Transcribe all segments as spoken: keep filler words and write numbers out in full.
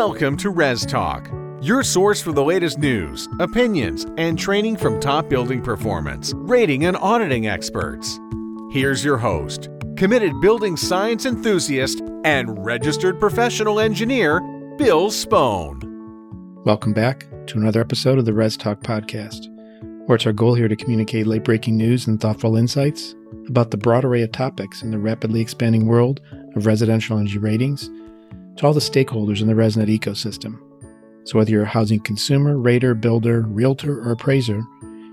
Welcome to Res Talk, your source for the latest news, opinions, and training from top building performance, rating, and auditing experts. Here's your host, committed building science enthusiast and registered professional engineer, Bill Spohn. Welcome back to another episode of the Res Talk podcast, where it's our goal here to communicate late-breaking news and thoughtful insights about the broad array of topics in the rapidly expanding world of residential energy ratings to all the stakeholders in the ResNet ecosystem. So whether you're a housing consumer, rater, builder, realtor, or appraiser,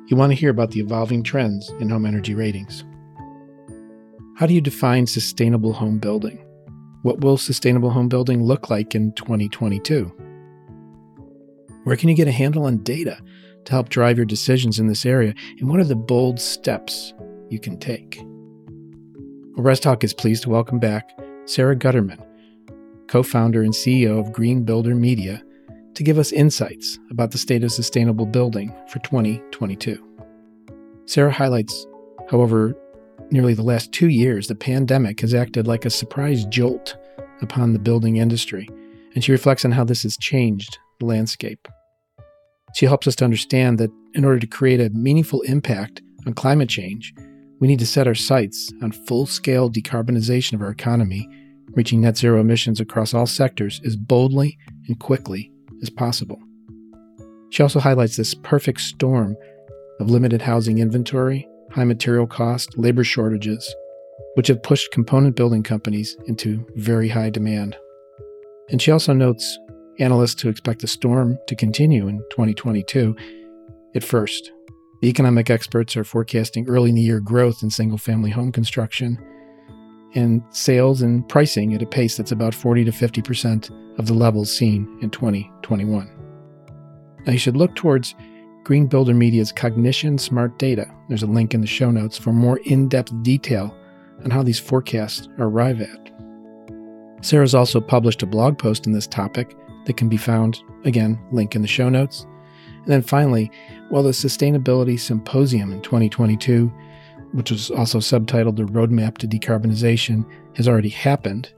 you want to hear about the evolving trends in home energy ratings. How do you define sustainable home building? What will sustainable home building look like in twenty twenty-two? Where can you get a handle on data to help drive your decisions in this area? And what are the bold steps you can take? Well, ResTalk is pleased to welcome back Sara Gutterman, co-founder and C E O of Green Builder Media, to give us insights about the state of sustainable building for twenty twenty-two. Sara highlights, however, nearly the last two years, the pandemic has acted like a surprise jolt upon the building industry, and she reflects on how this has changed the landscape. She helps us to understand that in order to create a meaningful impact on climate change, we need to set our sights on full-scale decarbonization of our economy. Reaching net zero emissions across all sectors as boldly and quickly as possible. She also highlights this perfect storm of limited housing inventory, high material cost, labor shortages, which have pushed component building companies into very high demand. And she also notes analysts who expect the storm to continue in twenty twenty-two. At first, the economic experts are forecasting early in the year growth in single-family home construction and sales and pricing at a pace that's about forty to fifty percent of the levels seen in twenty twenty-one. Now you should look towards Green Builder Media's Cognition Smart Data. There's a link in the show notes for more in-depth detail on how these forecasts arrive at. Sara's also published a blog post on this topic that can be found, again, link in the show notes. And then finally, while the Sustainability Symposium in twenty twenty-two, which was also subtitled The Roadmap to Decarbonization, has already happened,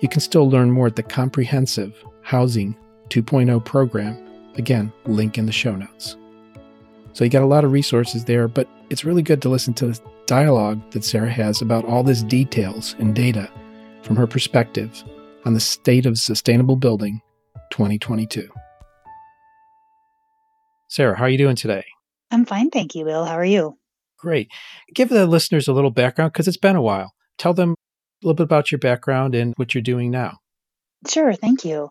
you can still learn more at the comprehensive Housing two point oh program. Again, link in the show notes. So you got a lot of resources there, but it's really good to listen to the dialogue that Sara has about all these details and data from her perspective on the state of sustainable building twenty twenty-two. Sara, how are you doing today? I'm fine, thank you, Will. How are you? Great. Give the listeners a little background because it's been a while. Tell them a little bit about your background and what you're doing now. Sure. Thank you.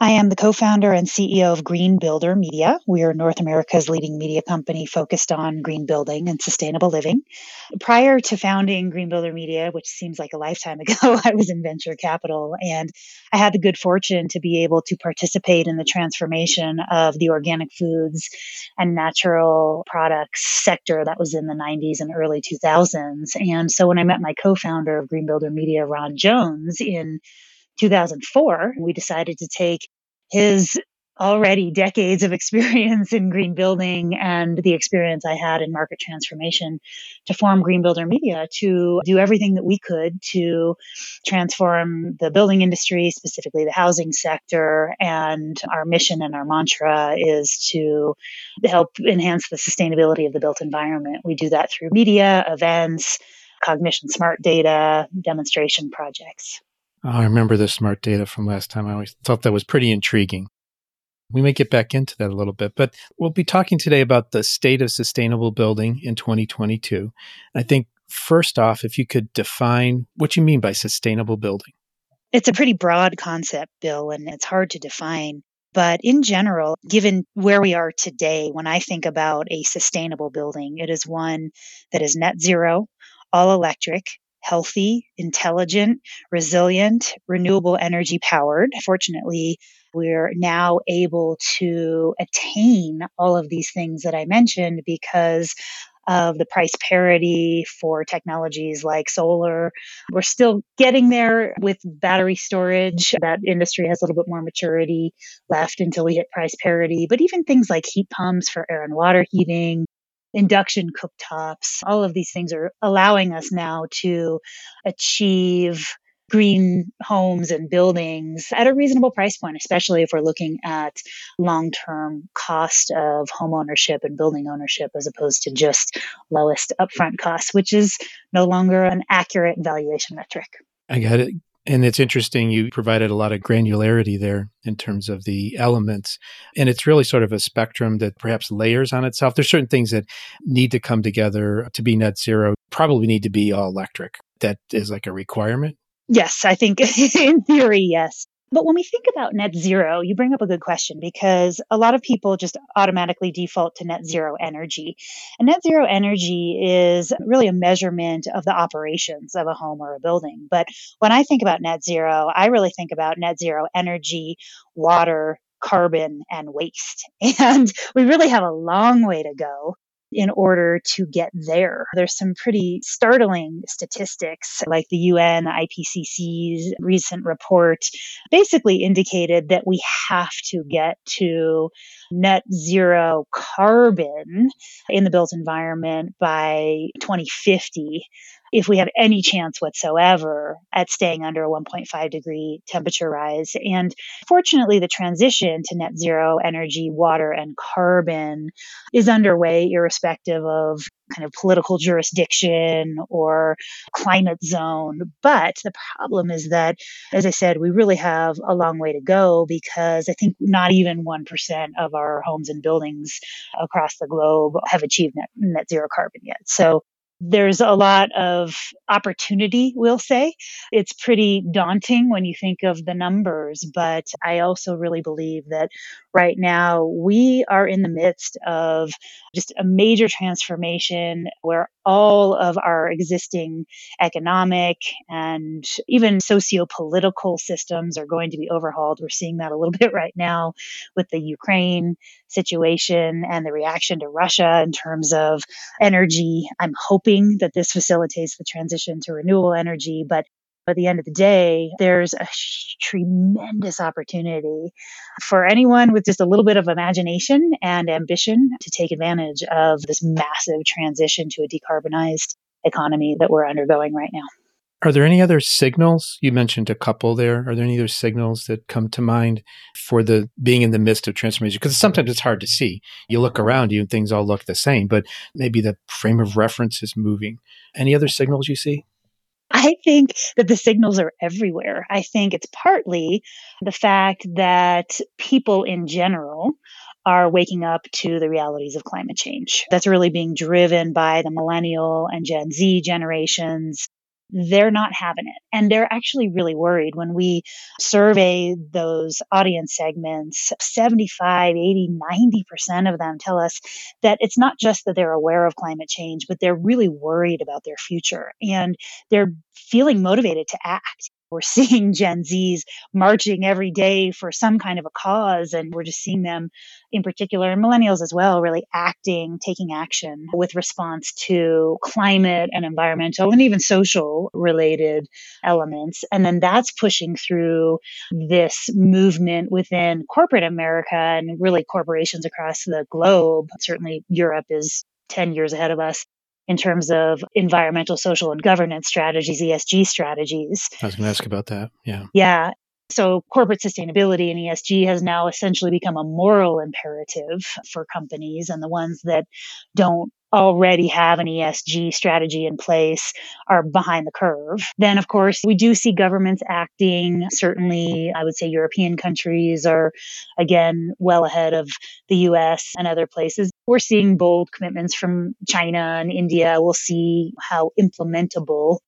I am the co-founder and C E O of Green Builder Media. We are North America's leading media company focused on green building and sustainable living. Prior to founding Green Builder Media, which seems like a lifetime ago, I was in venture capital, and I had the good fortune to be able to participate in the transformation of the organic foods and natural products sector that was in the nineties and early two thousands. And so when I met my co-founder of Green Builder Media, Ron Jones, in two thousand four, we decided to take his already decades of experience in green building and the experience I had in market transformation to form Green Builder Media to do everything that we could to transform the building industry, specifically the housing sector. And our mission and our mantra is to help enhance the sustainability of the built environment. We do that through media, events, Cognition Smart Data, demonstration projects. Oh, I remember the smart data from last time. I always thought that was pretty intriguing. We may get back into that a little bit, but we'll be talking today about the state of sustainable building in twenty twenty-two. I think first off, if you could define what you mean by sustainable building. It's a pretty broad concept, Bill, and it's hard to define. But in general, given where we are today, when I think about a sustainable building, it is one that is net zero, all electric, healthy, intelligent, resilient, renewable energy powered. Fortunately, we're now able to attain all of these things that I mentioned because of the price parity for technologies like solar. We're still getting there with battery storage. That industry has a little bit more maturity left until we hit price parity. But even things like heat pumps for air and water heating, induction cooktops, all of these things are allowing us now to achieve green homes and buildings at a reasonable price point, especially if we're looking at long-term cost of home ownership and building ownership, as opposed to just lowest upfront cost, which is no longer an accurate valuation metric. I got it. And it's interesting, you provided a lot of granularity there in terms of the elements. And it's really sort of a spectrum that perhaps layers on itself. There's certain things that need to come together to be net zero, probably need to be all electric. That is like a requirement. Yes, I think in theory, yes. But when we think about net zero, you bring up a good question, because a lot of people just automatically default to net zero energy. And net zero energy is really a measurement of the operations of a home or a building. But when I think about net zero, I really think about net zero energy, water, carbon, and waste. And we really have a long way to go in order to get there. There's some pretty startling statistics, like the U N I P C C's recent report basically indicated that we have to get to net zero carbon in the built environment by twenty fifty. If we have any chance whatsoever at staying under a one point five degree temperature rise. And fortunately, the transition to net zero energy, water, and carbon is underway, irrespective of kind of political jurisdiction or climate zone. But the problem is that, as I said, we really have a long way to go, because I think not even one percent of our homes and buildings across the globe have achieved net, net zero carbon yet. So there's a lot of opportunity, we'll say. It's pretty daunting when you think of the numbers, but I also really believe that right now we are in the midst of just a major transformation where all of our existing economic and even socio-political systems are going to be overhauled. We're seeing that a little bit right now with the Ukraine situation and the reaction to Russia in terms of energy. I'm hoping that this facilitates the transition to renewable energy. But at the end of the day, there's a sh- tremendous opportunity for anyone with just a little bit of imagination and ambition to take advantage of this massive transition to a decarbonized economy that we're undergoing right now. Are there any other signals? You mentioned a couple there. Are there any other signals that come to mind for the being in the midst of transformation? Because sometimes it's hard to see. You look around you and things all look the same, but maybe the frame of reference is moving. Any other signals you see? I think that the signals are everywhere. I think it's partly the fact that people in general are waking up to the realities of climate change. That's really being driven by the millennial and Gen Z generations. They're not having it. And they're actually really worried. When we survey those audience segments, seventy-five, eighty, ninety percent of them tell us that it's not just that they're aware of climate change, but they're really worried about their future. And they're feeling motivated to act. We're seeing Gen Zs marching every day for some kind of a cause, and we're just seeing them in particular, and millennials as well, really acting, taking action with response to climate and environmental and even social related elements. And then that's pushing through this movement within corporate America and really corporations across the globe. Certainly Europe is ten years ahead of us in terms of environmental, social, and governance strategies, E S G strategies. I was going to ask about that. Yeah. Yeah. So corporate sustainability and E S G has now essentially become a moral imperative for companies, and the ones that don't already have an E S G strategy in place are behind the curve. Then, of course, we do see governments acting. Certainly, I would say European countries are, again, well ahead of the U S and other places. We're seeing bold commitments from China and India. We'll see how implementable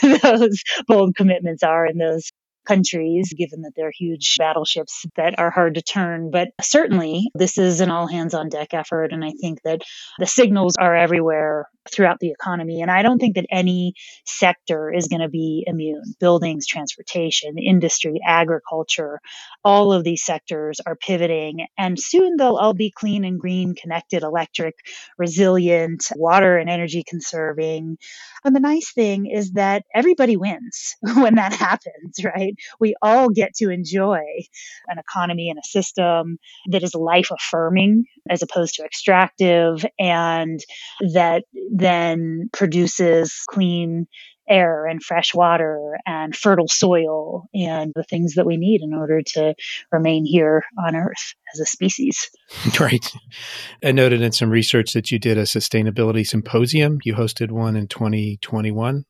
those bold commitments are in those countries, given that they're huge battleships that are hard to turn. But certainly, this is an all hands on deck effort. And I think that the signals are everywhere throughout the economy. And I don't think that any sector is going to be immune. Buildings, transportation, industry, agriculture, all of these sectors are pivoting. And soon they'll all be clean and green, connected, electric, resilient, water and energy conserving. And the nice thing is that everybody wins when that happens, right? We all get to enjoy an economy and a system that is life affirming as opposed to extractive, and that then produces clean air and fresh water and fertile soil and the things that we need in order to remain here on Earth as a species. Right. I noted in some research that you did a sustainability symposium. You hosted one in twenty twenty-one.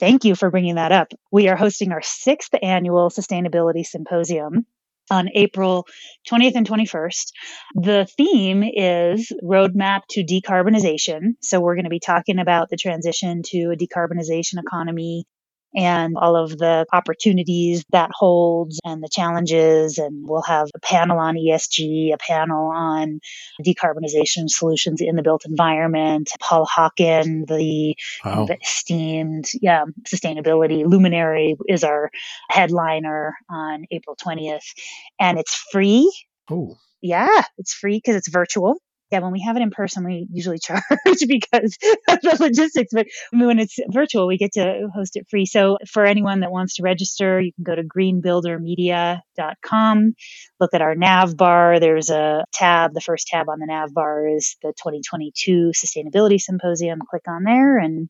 Thank you for bringing that up. We are hosting our sixth annual sustainability symposium on April twentieth and twenty-first. The theme is Roadmap to Decarbonization. So we're going to be talking about the transition to a decarbonization economy and all of the opportunities that holds and the challenges. And we'll have a panel on E S G, a panel on decarbonization solutions in the built environment. Paul Hawken, the wow. esteemed yeah, sustainability luminary, is our headliner on April twentieth. And it's free. Oh, yeah, it's free because it's virtual. Yeah, when we have it in person, we usually charge because of the logistics. But when it's virtual, we get to host it free. So for anyone that wants to register, you can go to green builder media dot com. Look at our nav bar. There's a tab. The first tab on the nav bar is the twenty twenty-two Sustainability Symposium. Click on there and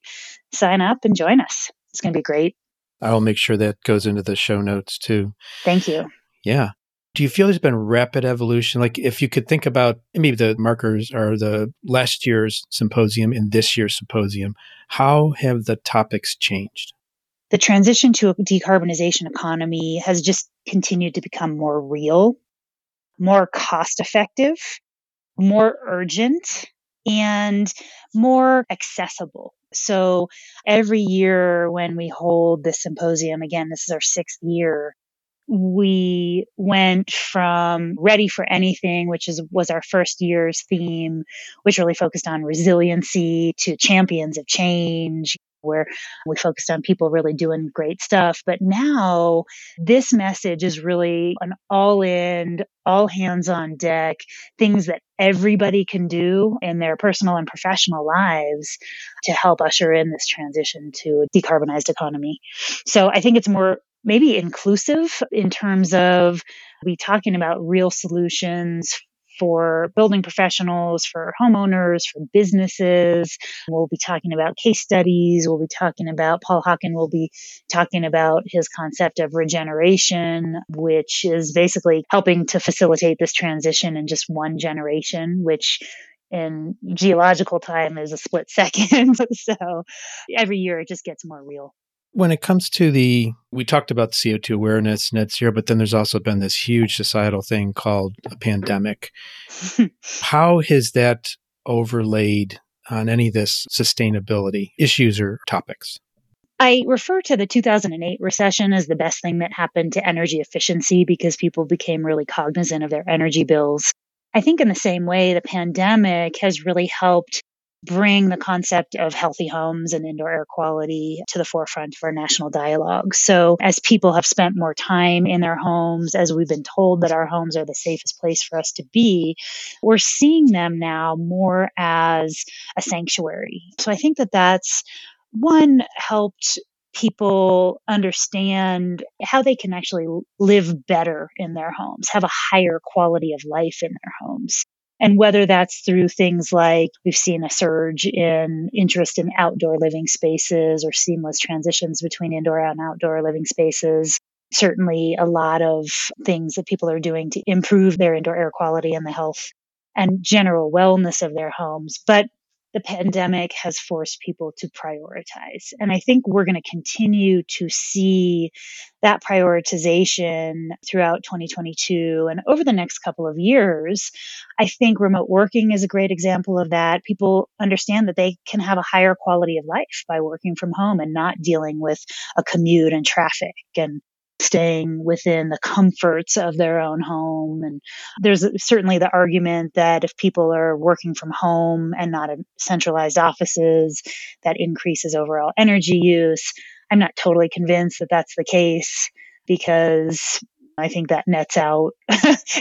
sign up and join us. It's going to be great. I'll make sure that goes into the show notes too. Thank you. Yeah. Do you feel there's been rapid evolution? Like if you could think about maybe the markers or the last year's symposium and this year's symposium, how have the topics changed? The transition to a decarbonization economy has just continued to become more real, more cost effective, more urgent, and more accessible. So every year when we hold this symposium, again, this is our sixth year, we went from Ready for Anything, which is was our first year's theme, which really focused on resiliency, to Champions of Change, where we focused on people really doing great stuff. But now this message is really an all-in, all hands on deck, things that everybody can do in their personal and professional lives to help usher in this transition to a decarbonized economy. So I think it's more maybe inclusive in terms of we talking about real solutions for building professionals, for homeowners, for businesses. We'll be talking about case studies. We'll be talking about, Paul Hawken will be talking about his concept of regeneration, which is basically helping to facilitate this transition in just one generation, which in geological time is a split second. So every year it just gets more real. When it comes to the, we talked about C O two awareness, net zero, but then there's also been this huge societal thing called a pandemic. How has that overlaid on any of this sustainability issues or topics? I refer to the two thousand eight recession as the best thing that happened to energy efficiency because people became really cognizant of their energy bills. I think in the same way, the pandemic has really helped bring the concept of healthy homes and indoor air quality to the forefront of our national dialogue. So as people have spent more time in their homes, as we've been told that our homes are the safest place for us to be, we're seeing them now more as a sanctuary. So I think that that's, one, helped people understand how they can actually live better in their homes, have a higher quality of life in their homes. And whether that's through things like we've seen a surge in interest in outdoor living spaces or seamless transitions between indoor and outdoor living spaces, certainly a lot of things that people are doing to improve their indoor air quality and the health and general wellness of their homes. But the pandemic has forced people to prioritize. And I think we're going to continue to see that prioritization throughout twenty twenty-two. And over the next couple of years, I think remote working is a great example of that. People understand that they can have a higher quality of life by working from home and not dealing with a commute and traffic and staying within the comforts of their own home. And there's certainly the argument that if people are working from home and not in centralized offices, that increases overall energy use. I'm not totally convinced that that's the case because I think that nets out,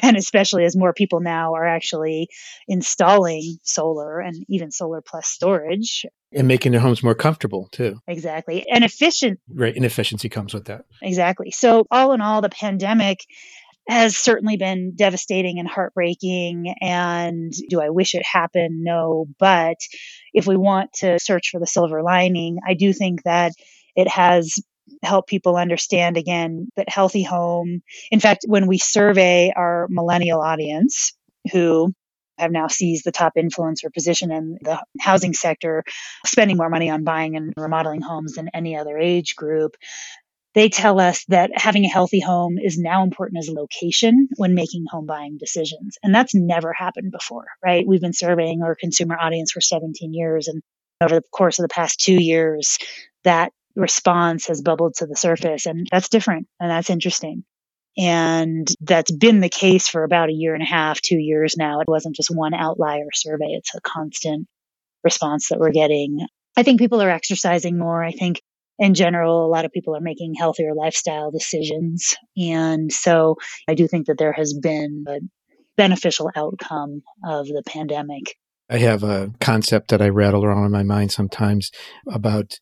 and especially as more people now are actually installing solar and even solar plus storage. And making their homes more comfortable too. Exactly. And efficient. Right. And efficiency comes with that. Exactly. So all in all, the pandemic has certainly been devastating and heartbreaking. And do I wish it happened? No. But if we want to search for the silver lining, I do think that It has helped people understand, again, that healthy home. In fact, when we survey our millennial audience, who have now seized the top influencer position in the housing sector, spending more money on buying and remodeling homes than any other age group, they tell us that having a healthy home is now important as a location when making home buying decisions. And that's never happened before, right? We've been surveying our consumer audience for seventeen years. And over the course of the past two years, that response has bubbled to the surface. And that's different. And that's interesting. And that's been the case for about a year and a half, two years now. It wasn't just one outlier survey. It's a constant response that we're getting. I think people are exercising more. I think in general, a lot of people are making healthier lifestyle decisions. And so I do think that there has been a beneficial outcome of the pandemic. I have a concept that I rattle around in my mind sometimes about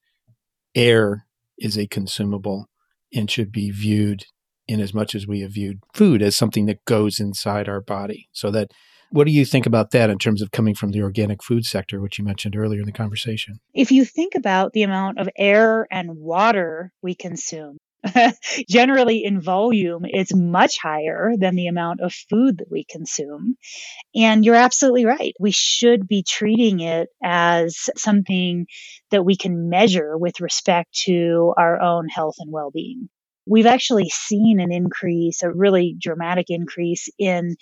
air is a consumable and should be viewed in as much as we have viewed food as something that goes inside our body. So that what do you think about that in terms of coming from the organic food sector, which you mentioned earlier in the conversation? If you think about the amount of air and water we consume, generally in volume, it's much higher than the amount of food that we consume. And you're absolutely right. We should be treating it as something that we can measure with respect to our own health and well-being. We've actually seen an increase, a really dramatic increase in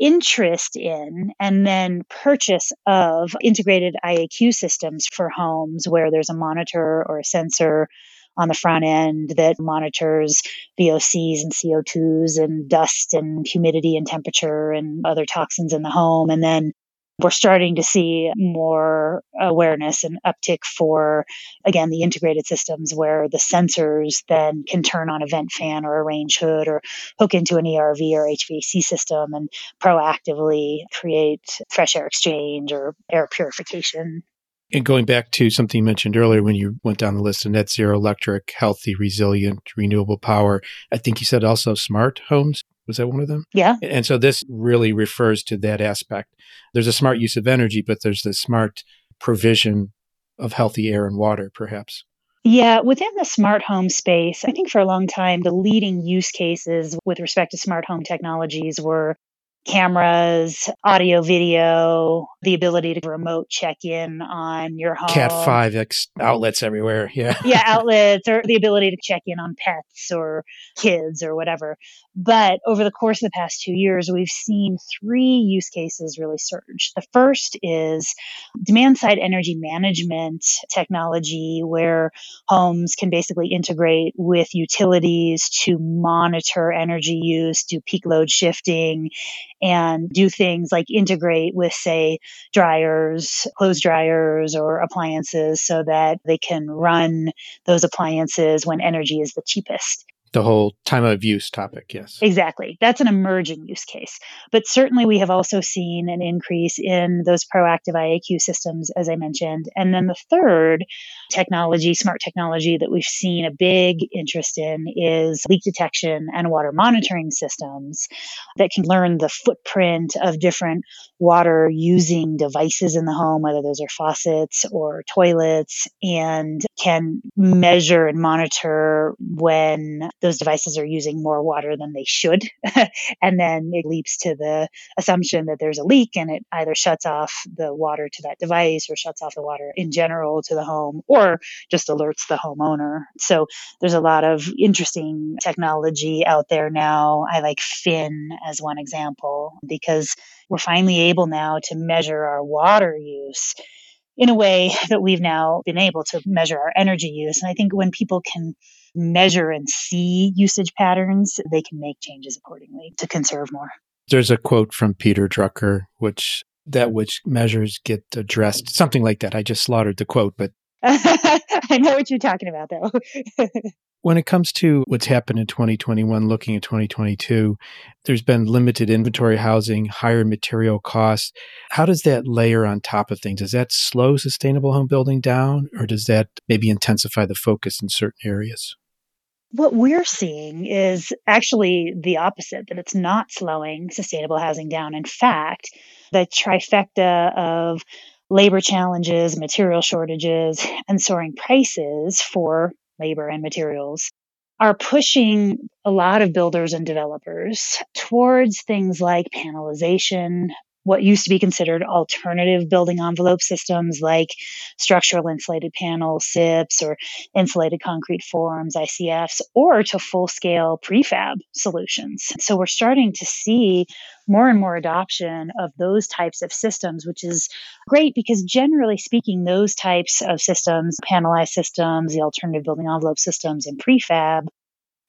interest in and then purchase of integrated I A Q systems for homes where there's a monitor or a sensor on the front end that monitors V O Cs and C O twos and dust and humidity and temperature and other toxins in the home. And then we're starting to see more awareness and uptick for, again, the integrated systems where the sensors then can turn on a vent fan or a range hood or hook into an E R V or H V A C system and proactively create fresh air exchange or air purification. And going back to something you mentioned earlier when you went down the list of net zero, electric, healthy, resilient, renewable power, I think you said also smart homes. Was that one of them? Yeah. And so this really refers to that aspect. There's a smart use of energy, but there's the smart provision of healthy air and water, perhaps. Yeah. Within the smart home space, I think for a long time, the leading use cases with respect to smart home technologies were cameras, audio, video, the ability to remote check in on your home. Cat five ex- outlets everywhere. Yeah. yeah, outlets or the ability to check in on pets or kids or whatever. But over the course of the past two years, we've seen three use cases really surge. The first is demand side energy management technology, where homes can basically integrate with utilities to monitor energy use, do peak load shifting, and do things like integrate with, say, dryers, clothes dryers, or appliances so that they can run those appliances when energy is the cheapest. The whole time of use topic, yes. Exactly. That's an emerging use case. But certainly we have also seen an increase in those proactive I A Q systems, as I mentioned. And then the third technology, smart technology that we've seen a big interest in is leak detection and water monitoring systems that can learn the footprint of different water using devices in the home, whether those are faucets or toilets, and can measure and monitor when those devices are using more water than they should. And then it leaps to the assumption that there's a leak and it either shuts off the water to that device or shuts off the water in general to the home or just alerts the homeowner. So there's a lot of interesting technology out there now. I like Fin as one example because we're finally able now to measure our water use in a way that we've now been able to measure our energy use. And I think when people can measure and see usage patterns, they can make changes accordingly to conserve more. There's a quote from Peter Drucker, which that which measures get addressed, something like that. I just slaughtered the quote, but I know what you're talking about, though. When it comes to what's happened in twenty twenty-one, looking at twenty twenty-two, there's been limited inventory housing, higher material costs. How does that layer on top of things? Does that slow sustainable home building down, or does that maybe intensify the focus in certain areas? What we're seeing is actually the opposite, that it's not slowing sustainable housing down. In fact, the trifecta of labor challenges, material shortages, and soaring prices for labor and materials, are pushing a lot of builders and developers towards things like panelization, what used to be considered alternative building envelope systems like structural insulated panels, S I Ps, or insulated concrete forms, I C Fs, or to full-scale prefab solutions. So we're starting to see more and more adoption of those types of systems, which is great because generally speaking, those types of systems, panelized systems, the alternative building envelope systems, and prefab,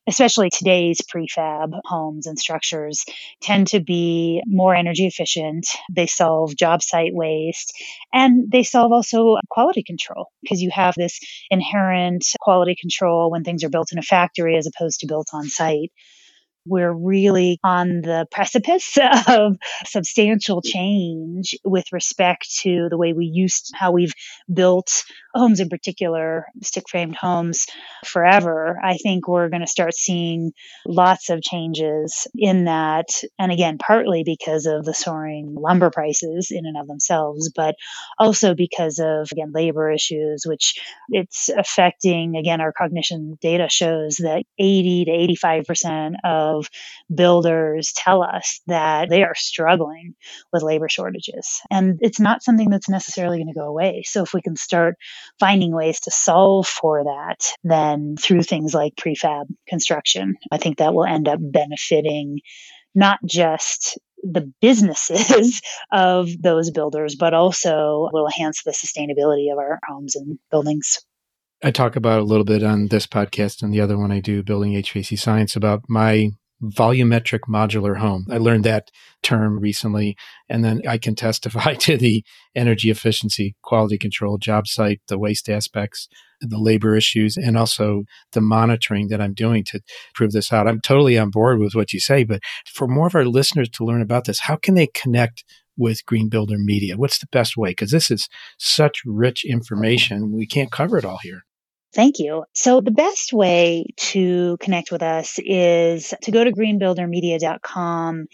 especially today's prefab homes and structures, tend to be more energy efficient. They solve job site waste, and they solve also quality control, because you have this inherent quality control when things are built in a factory as opposed to built on site. We're really on the precipice of substantial change with respect to the way we used, how we've built homes in particular, stick-framed homes forever. I think we're going to start seeing lots of changes in that. And again, partly because of the soaring lumber prices in and of themselves, but also because of, again, labor issues, which it's affecting, again, our Cognition data shows that eighty to eighty-five percent of Of builders tell us that they are struggling with labor shortages. And it's not something that's necessarily going to go away. So if we can start finding ways to solve for that, then through things like prefab construction, I think that will end up benefiting not just the businesses of those builders, but also will enhance the sustainability of our homes and buildings. I talk about a little bit on this podcast and the other one I do, Building H V A C Science, about my volumetric modular home. I learned that term recently, and then I can testify to the energy efficiency, quality control, job site, the waste aspects, the labor issues, and also the monitoring that I'm doing to prove this out. I'm totally on board with what you say, but for more of our listeners to learn about this, how can they connect with Green Builder Media? What's the best way? Because this is such rich information. We can't cover it all here. Thank you. So the best way to connect with us is to go to green builder media dot com.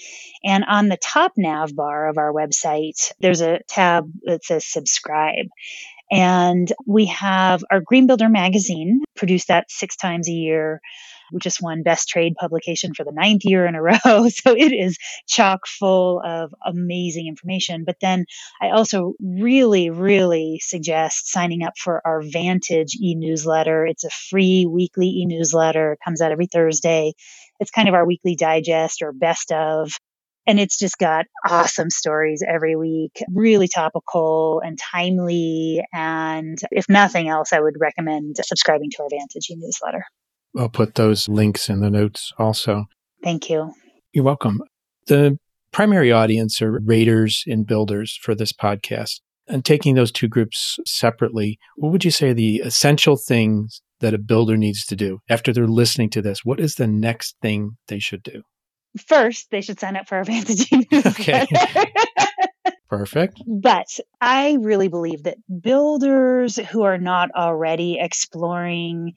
And on the top nav bar of our website, there's a tab that says subscribe. And we have our Green Builder magazine, produce that six times a year. We just won Best Trade Publication for the ninth year in a row. So it is chock full of amazing information. But then I also really, really suggest signing up for our Vantage e-newsletter. It's a free weekly e-newsletter. It comes out every Thursday. It's kind of our weekly digest or best of. And it's just got awesome stories every week, really topical and timely. And if nothing else, I would recommend subscribing to our Vantage e-newsletter. I'll put those links in the notes also. Thank you. You're welcome. The primary audience are raters and builders for this podcast. And taking those two groups separately, what would you say are the essential things that a builder needs to do after they're listening to this? What is the next thing they should do? First, they should sign up for our Vantage newsletter. Okay. Perfect. But I really believe that builders who are not already exploring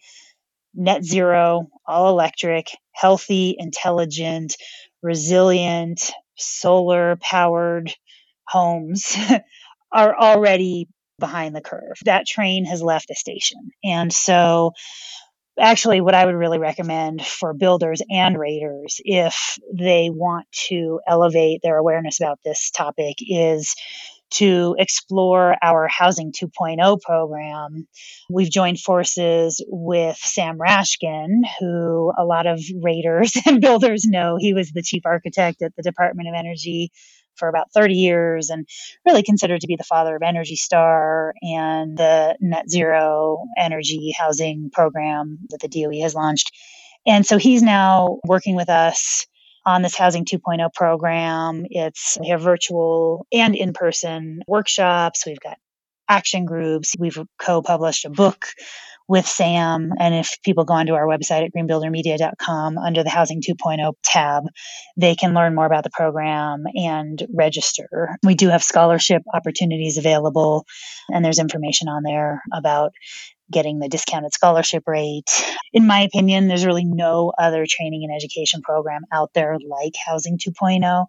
net zero, all electric, healthy, intelligent, resilient, solar powered homes are already behind the curve. That train has left the station. And so actually, what I would really recommend for builders and raters, if they want to elevate their awareness about this topic, is to explore our Housing two point oh program. We've joined forces with Sam Rashkin, who a lot of raters and builders know. He was the chief architect at the Department of Energy for about thirty years and really considered to be the father of Energy Star and the net zero energy housing program that the D O E has launched. And so he's now working with us on this Housing two point oh program. It's, we have virtual and in-person workshops. We've got action groups. We've co-published a book with Sam. And if people go onto our website at green builder media dot com under the Housing two point oh tab, they can learn more about the program and register. We do have scholarship opportunities available, and there's information on there about getting the discounted scholarship rate. In my opinion, there's really no other training and education program out there like Housing two point oh.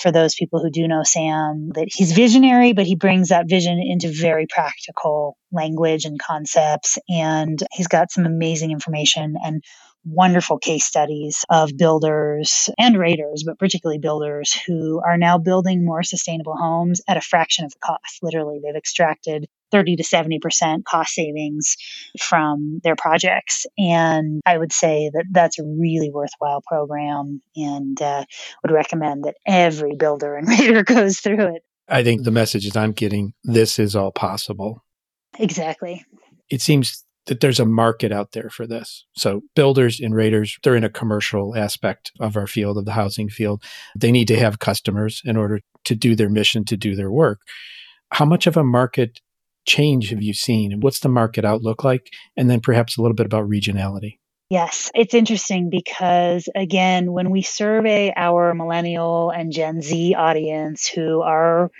For those people who do know Sam, that he's visionary, but he brings that vision into very practical language and concepts. And he's got some amazing information and wonderful case studies of builders and raters, but particularly builders who are now building more sustainable homes at a fraction of the cost. Literally, they've extracted thirty to seventy percent cost savings from their projects. And I would say that that's a really worthwhile program, and uh, would recommend that every builder and rater goes through it. I think the message is I'm getting, this is all possible. Exactly. It seems that there's a market out there for this. So builders and raters, they're in a commercial aspect of our field, of the housing field. They need to have customers in order to do their mission, to do their work. How much of a market change have you seen? And what's the market outlook like? And then perhaps a little bit about regionality. Yes, it's interesting because, again, when we survey our millennial and Gen Z audience, who are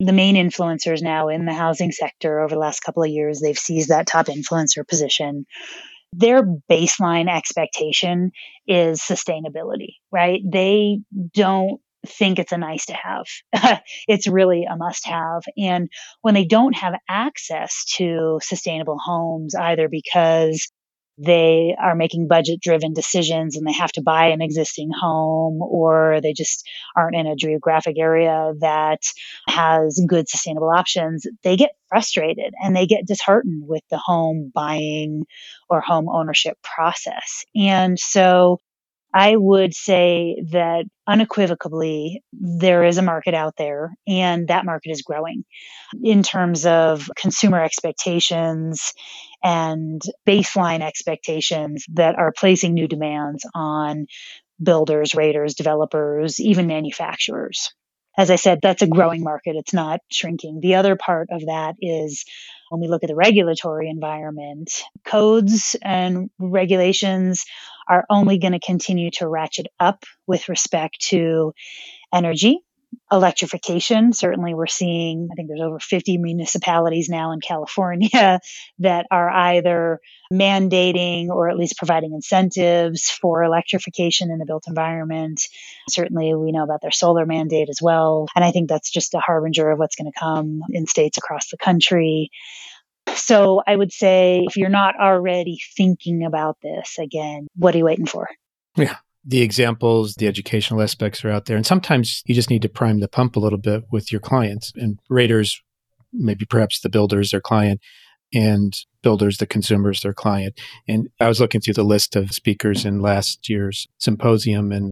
the main influencers now in the housing sector over the last couple of years, they've seized that top influencer position. Their baseline expectation is sustainability, right? They don't think it's a nice to have. It's really a must have. And when they don't have access to sustainable homes, either because they are making budget driven decisions and they have to buy an existing home, or they just aren't in a geographic area that has good sustainable options, they get frustrated and they get disheartened with the home buying or home ownership process. And so I would say that unequivocally, there is a market out there, and that market is growing in terms of consumer expectations and baseline expectations that are placing new demands on builders, raters, developers, even manufacturers. As I said, that's a growing market. It's not shrinking. The other part of that is when we look at the regulatory environment, codes and regulations are only going to continue to ratchet up with respect to energy, electrification. Certainly we're seeing, I think there's over fifty municipalities now in California that are either mandating or at least providing incentives for electrification in the built environment. Certainly we know about their solar mandate as well. And I think that's just a harbinger of what's going to come in states across the country. So I would say if you're not already thinking about this, again, what are you waiting for? Yeah. The examples, the educational aspects are out there. And sometimes you just need to prime the pump a little bit with your clients and raters, maybe perhaps the builders, their client, and builders, the consumers, their client. And I was looking through the list of speakers in last year's symposium, and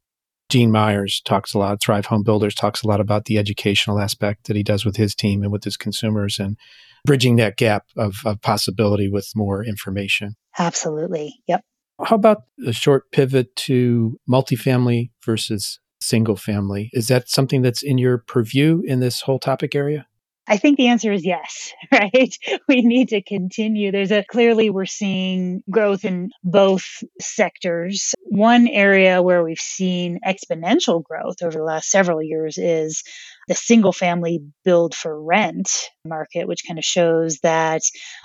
Gene Myers talks a lot, Thrive Home Builders talks a lot about the educational aspect that he does with his team and with his consumers and bridging that gap of, of possibility with more information. Absolutely. Yep. How about a short pivot to multifamily versus single family? Is that something that's in your purview in this whole topic area? I think the answer is yes, right? We need to continue. There's a clearly we're seeing growth in both sectors. One area where we've seen exponential growth over the last several years is the single family build for rent market, which kind of shows that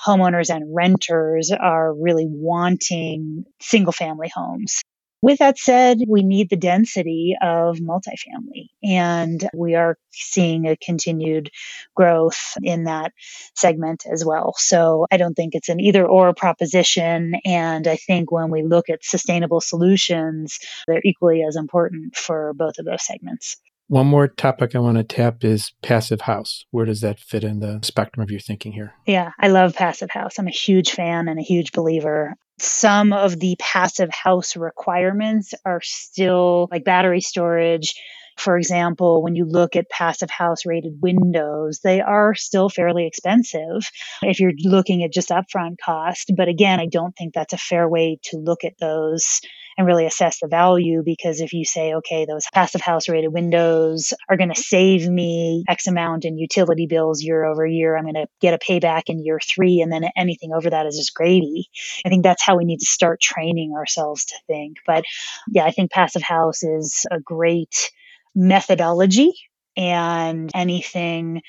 homeowners and renters are really wanting single family homes. With that said, we need the density of multifamily, and we are seeing a continued growth in that segment as well. So I don't think it's an either or proposition. And I think when we look at sustainable solutions, they're equally as important for both of those segments. One more topic I want to tap is passive house. Where does that fit in the spectrum of your thinking here? Yeah, I love passive house. I'm a huge fan and a huge believer. Some of the passive house requirements are still like battery storage. For example, when you look at passive house rated windows, they are still fairly expensive if you're looking at just upfront cost. But again, I don't think that's a fair way to look at those and really assess the value, because if you say, okay, those passive house rated windows are going to save me X amount in utility bills year over year, I'm going to get a payback in year three, and then anything over that is just gravy. I think that's how we need to start training ourselves to think. But yeah, I think passive house is a great methodology, and anything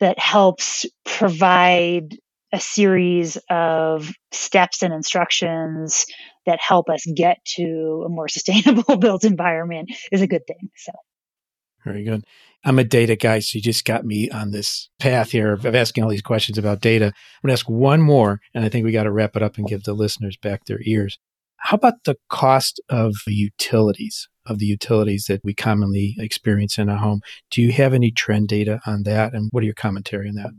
that helps provide a series of steps and instructions that help us get to a more sustainable built environment is a good thing. So, very good. I'm a data guy, so you just got me on this path here of asking all these questions about data. I'm going to ask one more, and I think we got to wrap it up and give the listeners back their ears. How about the cost of utilities, of the utilities that we commonly experience in a home? Do you have any trend data on that? And what are your commentary on that?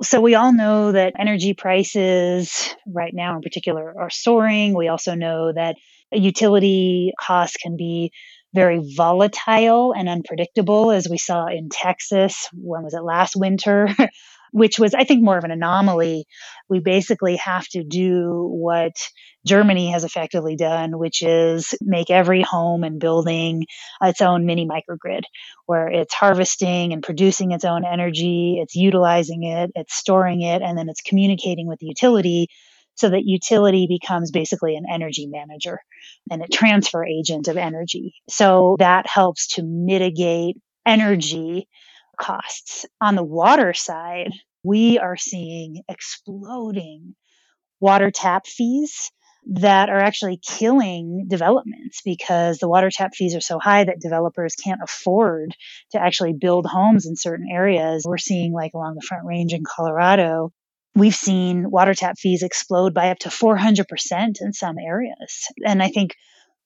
So we all know that energy prices right now in particular are soaring. We also know that utility costs can be very volatile and unpredictable, as we saw in Texas. When was it? Last winter, which was, I think, more of an anomaly. We basically have to do what Germany has effectively done, which is make every home and building its own mini microgrid, where it's harvesting and producing its own energy, it's utilizing it, it's storing it, and then it's communicating with the utility, so that utility becomes basically an energy manager and a transfer agent of energy. So that helps to mitigate energy costs. On the water side, we are seeing exploding water tap fees that are actually killing developments, because the water tap fees are so high that developers can't afford to actually build homes in certain areas. We're seeing, like along the Front Range in Colorado, we've seen water tap fees explode by up to four hundred percent in some areas. And I think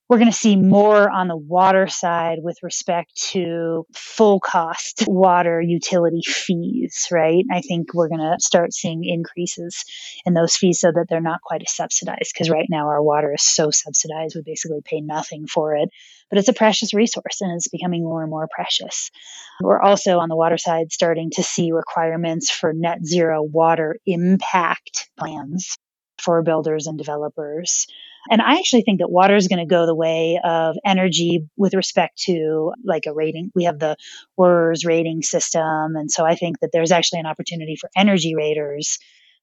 we're going to see more on the water side with respect to full cost water utility fees, right? I think we're going to start seeing increases in those fees so that they're not quite as subsidized, because right now our water is so subsidized, we basically pay nothing for it. But it's a precious resource, and it's becoming more and more precious. We're also on the water side starting to see requirements for net zero water impact plans for builders and developers. And I actually think that water is going to go the way of energy with respect to like a rating. We have the WERS rating system. And so I think that there's actually an opportunity for energy raters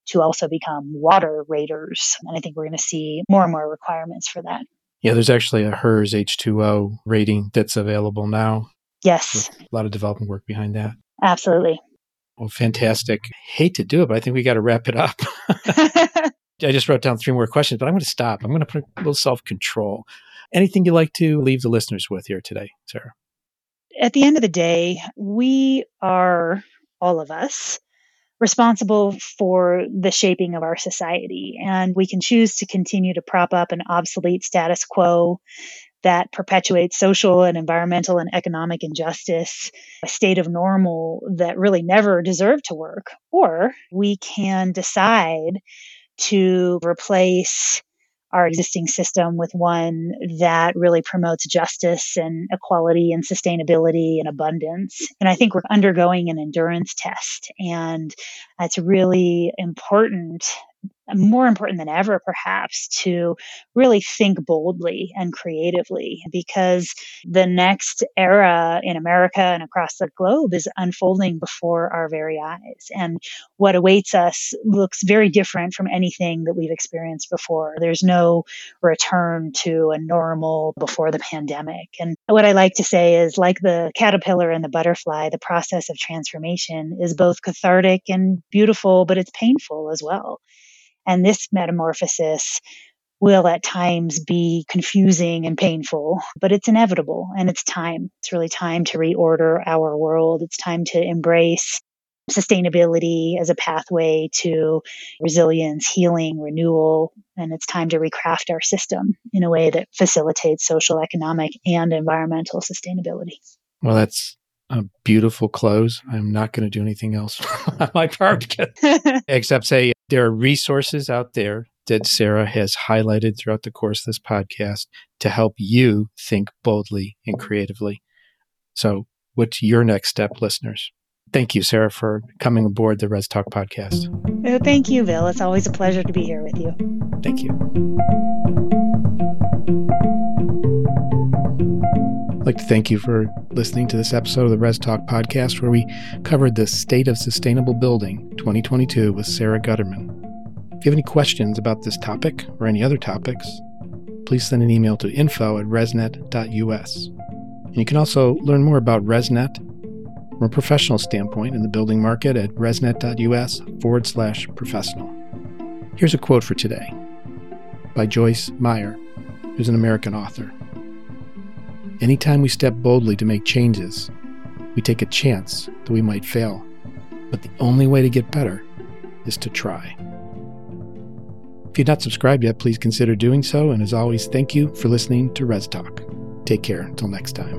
to also become water raters. And I think we're going to see more and more requirements for that. Yeah, there's actually a HERS H two O rating that's available now. Yes. A lot of development work behind that. Absolutely. Well, fantastic. Hate to do it, but I think we got to wrap it up. I just wrote down three more questions, but I'm going to stop. I'm going to put a little self-control. Anything you'd like to leave the listeners with here today, Sara? At the end of the day, we are, all of us, responsible for the shaping of our society. And we can choose to continue to prop up an obsolete status quo that perpetuates social and environmental and economic injustice, a state of normal that really never deserved to work. Or we can decide to replace our existing system with one that really promotes justice and equality and sustainability and abundance. And I think we're undergoing an endurance test. And it's really important, more important than ever, perhaps, to really think boldly and creatively, because the next era in America and across the globe is unfolding before our very eyes. And what awaits us looks very different from anything that we've experienced before. There's no return to a normal before the pandemic. And what I like to say is, like the caterpillar and the butterfly, the process of transformation is both cathartic and beautiful, but it's painful as well. And this metamorphosis will at times be confusing and painful, but it's inevitable, and it's time. It's really time to reorder our world. It's time to embrace sustainability as a pathway to resilience, healing, renewal, and it's time to recraft our system in a way that facilitates social, economic, and environmental sustainability. Well, that's a beautiful close. I'm not going to do anything else on my part except say there are resources out there that Sara has highlighted throughout the course of this podcast to help you think boldly and creatively. So what's your next step, listeners? Thank you, Sara, for coming aboard the Res Talk podcast. Oh, thank you, Bill. It's always a pleasure to be here with you. Thank you. I'd like to thank you for listening to this episode of the Res Talk podcast, where we covered the State of Sustainable Building twenty twenty-two with Sara Gutterman. If you have any questions about this topic or any other topics, please send an email to info at resnet dot u s. And you can also learn more about ResNet from a professional standpoint in the building market at resnet dot u s forward slash professional. Here's a quote for today by Joyce Meyer, who's an American author. Anytime we step boldly to make changes, we take a chance that we might fail. But the only way to get better is to try. If you're not subscribed yet, please consider doing so. And as always, thank you for listening to Res Talk. Take care until next time.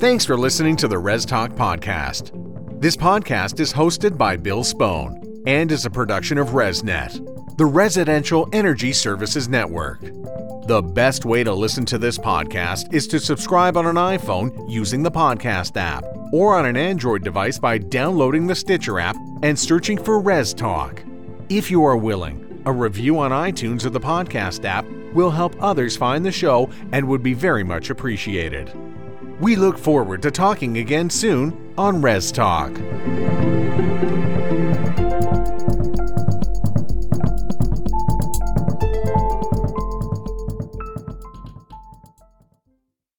Thanks for listening to the Res Talk podcast. This podcast is hosted by Bill Spohn and is a production of ResNet, the Residential Energy Services Network. The best way to listen to this podcast is to subscribe on an iPhone using the podcast app or on an Android device by downloading the Stitcher app and searching for Res Talk. If you are willing, a review on iTunes or the podcast app will help others find the show and would be very much appreciated. We look forward to talking again soon on Res Talk.